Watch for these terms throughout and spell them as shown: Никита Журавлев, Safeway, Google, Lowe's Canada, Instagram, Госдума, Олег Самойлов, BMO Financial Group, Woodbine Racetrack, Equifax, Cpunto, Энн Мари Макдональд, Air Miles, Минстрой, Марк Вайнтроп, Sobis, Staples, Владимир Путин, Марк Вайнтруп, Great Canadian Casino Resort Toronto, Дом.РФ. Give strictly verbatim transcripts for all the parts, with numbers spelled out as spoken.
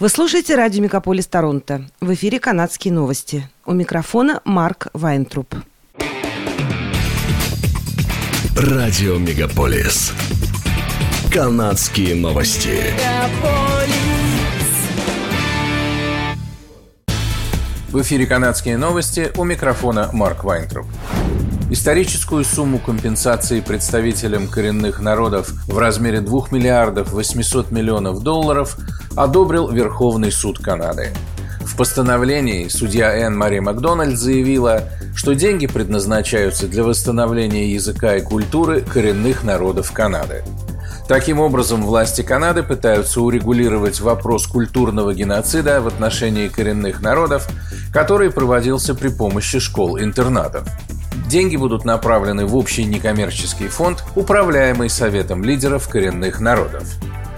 Вы слушаете радио «Мегаполис Торонто». В эфире канадские новости. У микрофона Марк Вайнтруп. Радио «Мегаполис». Канадские новости. В эфире канадские новости. У микрофона Марк Вайнтруп. Историческую сумму компенсации представителям коренных народов в размере двух миллиардов восьмисот миллионов долларов одобрил Верховный суд Канады. В постановлении судья Энн Мари Макдональд заявила, что деньги предназначаются для восстановления языка и культуры коренных народов Канады. Таким образом, власти Канады пытаются урегулировать вопрос культурного геноцида в отношении коренных народов, который проводился при помощи школ-интернатов. Деньги будут направлены в общий некоммерческий фонд, управляемый Советом лидеров коренных народов.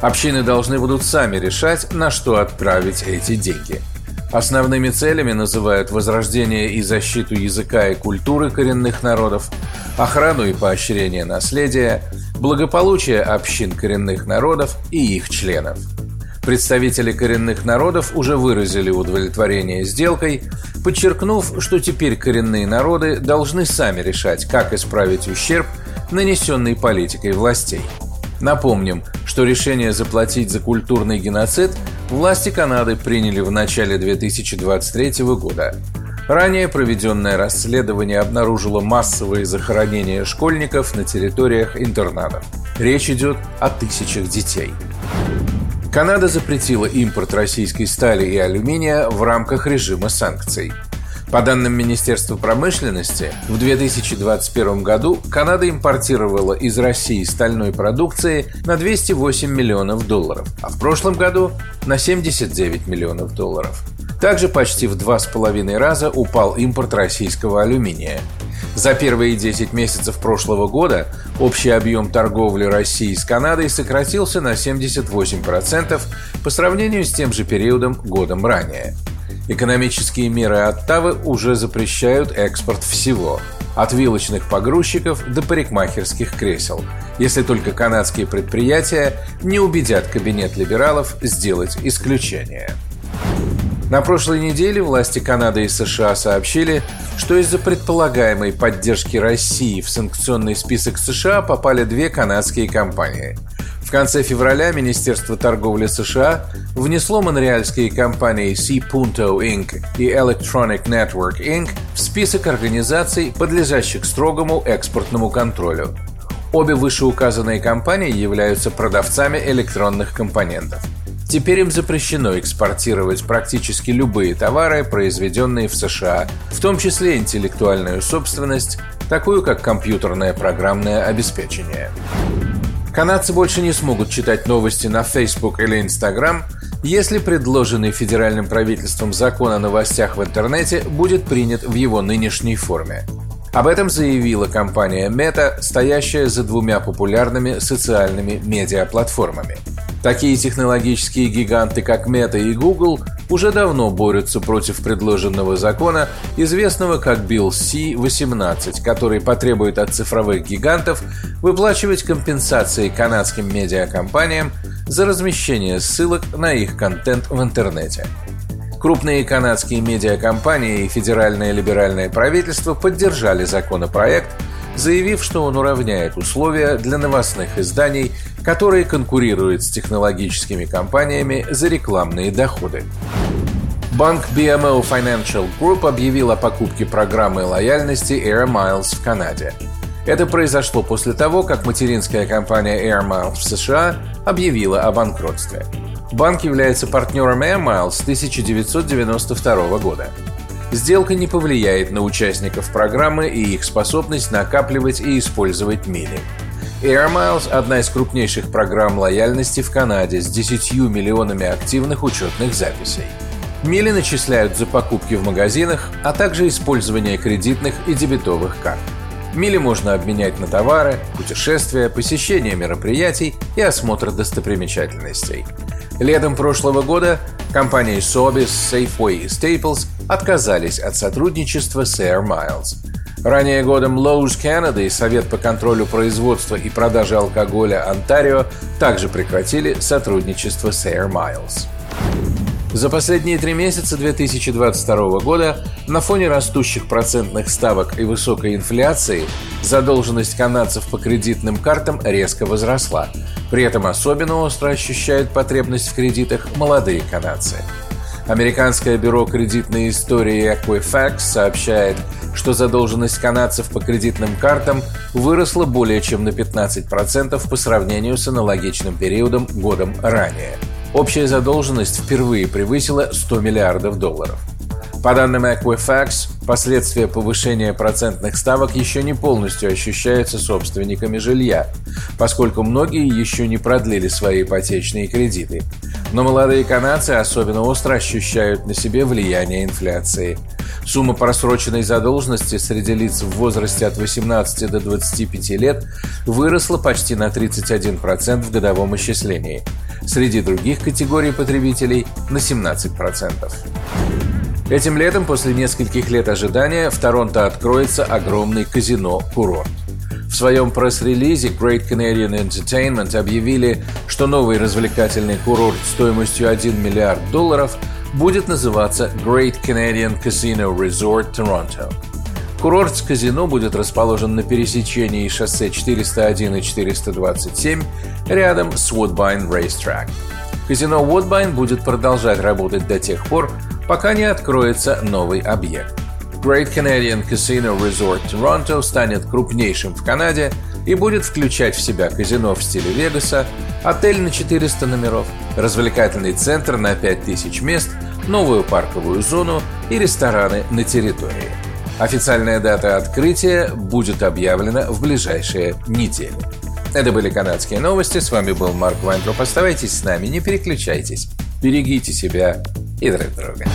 Общины должны будут сами решать, на что отправить эти деньги. Основными целями называют возрождение и защиту языка и культуры коренных народов, охрану и поощрение наследия, благополучие общин коренных народов и их членов. Представители коренных народов уже выразили удовлетворение сделкой, подчеркнув, что теперь коренные народы должны сами решать, как исправить ущерб, нанесенный политикой властей. Напомним, что решение заплатить за культурный геноцид власти Канады приняли в начале две тысячи двадцать третьего года. Ранее проведенное расследование обнаружило массовые захоронения школьников на территориях интернатов. Речь идет о тысячах детей. Канада запретила импорт российской стали и алюминия в рамках режима санкций. По данным Министерства промышленности, в две тысячи двадцать первом году Канада импортировала из России стальной продукции на двести восемь миллионов долларов, а в прошлом году на семьдесят девять миллионов долларов. Также почти в два с половиной раза упал импорт российского алюминия. За первые десять месяцев прошлого года общий объем торговли России с Канадой сократился на семьдесят восемь процентов по сравнению с тем же периодом годом ранее. Экономические меры Оттавы уже запрещают экспорт всего – от вилочных погрузчиков до парикмахерских кресел, если только канадские предприятия не убедят кабинет либералов сделать исключение. На прошлой неделе власти Канады и США сообщили, что из-за предполагаемой поддержки России в санкционный список США попали две канадские компании. В конце февраля Министерство торговли США внесло монреальские компании Cpunto инкорпорейтед и Electronic Network инкорпорейтед в список организаций, подлежащих строгому экспортному контролю. Обе вышеуказанные компании являются продавцами электронных компонентов. Теперь им запрещено экспортировать практически любые товары, произведенные в США, в том числе интеллектуальную собственность, такую как компьютерное программное обеспечение. Канадцы больше не смогут читать новости на Facebook или Instagram, если предложенный федеральным правительством закон о новостях в интернете будет принят в его нынешней форме. Об этом заявила компания Meta, стоящая за двумя популярными социальными медиаплатформами. Такие технологические гиганты, как Meta и Google, уже давно борются против предложенного закона, известного как Bill си восемнадцать, который потребует от цифровых гигантов выплачивать компенсации канадским медиакомпаниям за размещение ссылок на их контент в интернете. Крупные канадские медиакомпании и федеральное либеральное правительство поддержали законопроект, заявив, что он уравняет условия для новостных изданий, которые конкурируют с технологическими компаниями за рекламные доходы. Банк би эм о Financial Group объявил о покупке программы лояльности Air Miles в Канаде. Это произошло после того, как материнская компания Air Miles в США объявила о банкротстве. Банк является партнером Air Miles с тысяча девятьсот девяносто второго года. Сделка не повлияет на участников программы и их способность накапливать и использовать мили. Air Miles – одна из крупнейших программ лояльности в Канаде с десятью миллионами активных учетных записей. Мили начисляют за покупки в магазинах, а также использование кредитных и дебетовых карт. Мили можно обменять на товары, путешествия, посещение мероприятий и осмотр достопримечательностей. Летом прошлого года компании Sobis, Safeway и Staples отказались от сотрудничества с Air Miles. Ранее годом Lowe's Canada и Совет по контролю производства и продажи алкоголя Онтарио также прекратили сотрудничество с Air Miles. За последние три месяца две тысячи двадцать второго года на фоне растущих процентных ставок и высокой инфляции задолженность канадцев по кредитным картам резко возросла. При этом особенно остро ощущают потребность в кредитах молодые канадцы. Американское бюро кредитной истории Equifax сообщает, что задолженность канадцев по кредитным картам выросла более чем на пятнадцать процентов по сравнению с аналогичным периодом годом ранее. Общая задолженность впервые превысила сто миллиардов долларов. По данным Equifax, последствия повышения процентных ставок еще не полностью ощущаются собственниками жилья, поскольку многие еще не продлили свои ипотечные кредиты. Но молодые канадцы особенно остро ощущают на себе влияние инфляции. Сумма просроченной задолженности среди лиц в возрасте от восемнадцати до двадцати пяти лет выросла почти на тридцать один процент в годовом исчислении. Среди других категорий потребителей – на семнадцать процентов. Этим летом, после нескольких лет ожидания, в Торонто откроется огромный казино-курорт. В своем пресс-релизе Great Canadian Entertainment объявили, что новый развлекательный курорт стоимостью один миллиард долларов будет называться Great Canadian Casino Resort Toronto. Курорт с казино будет расположен на пересечении шоссе четыреста один и четыреста двадцать семь рядом с Woodbine Racetrack. Казино Woodbine будет продолжать работать до тех пор, пока не откроется новый объект. Great Canadian Casino Resort Toronto станет крупнейшим в Канаде и будет включать в себя казино в стиле Вегаса, отель на четыреста номеров, развлекательный центр на пять тысяч мест, новую парковую зону и рестораны на территории. Официальная дата открытия будет объявлена в ближайшие недели. Это были канадские новости. С вами был Марк Вайнтроп. Оставайтесь с нами, не переключайтесь. Берегите себя и друг друга.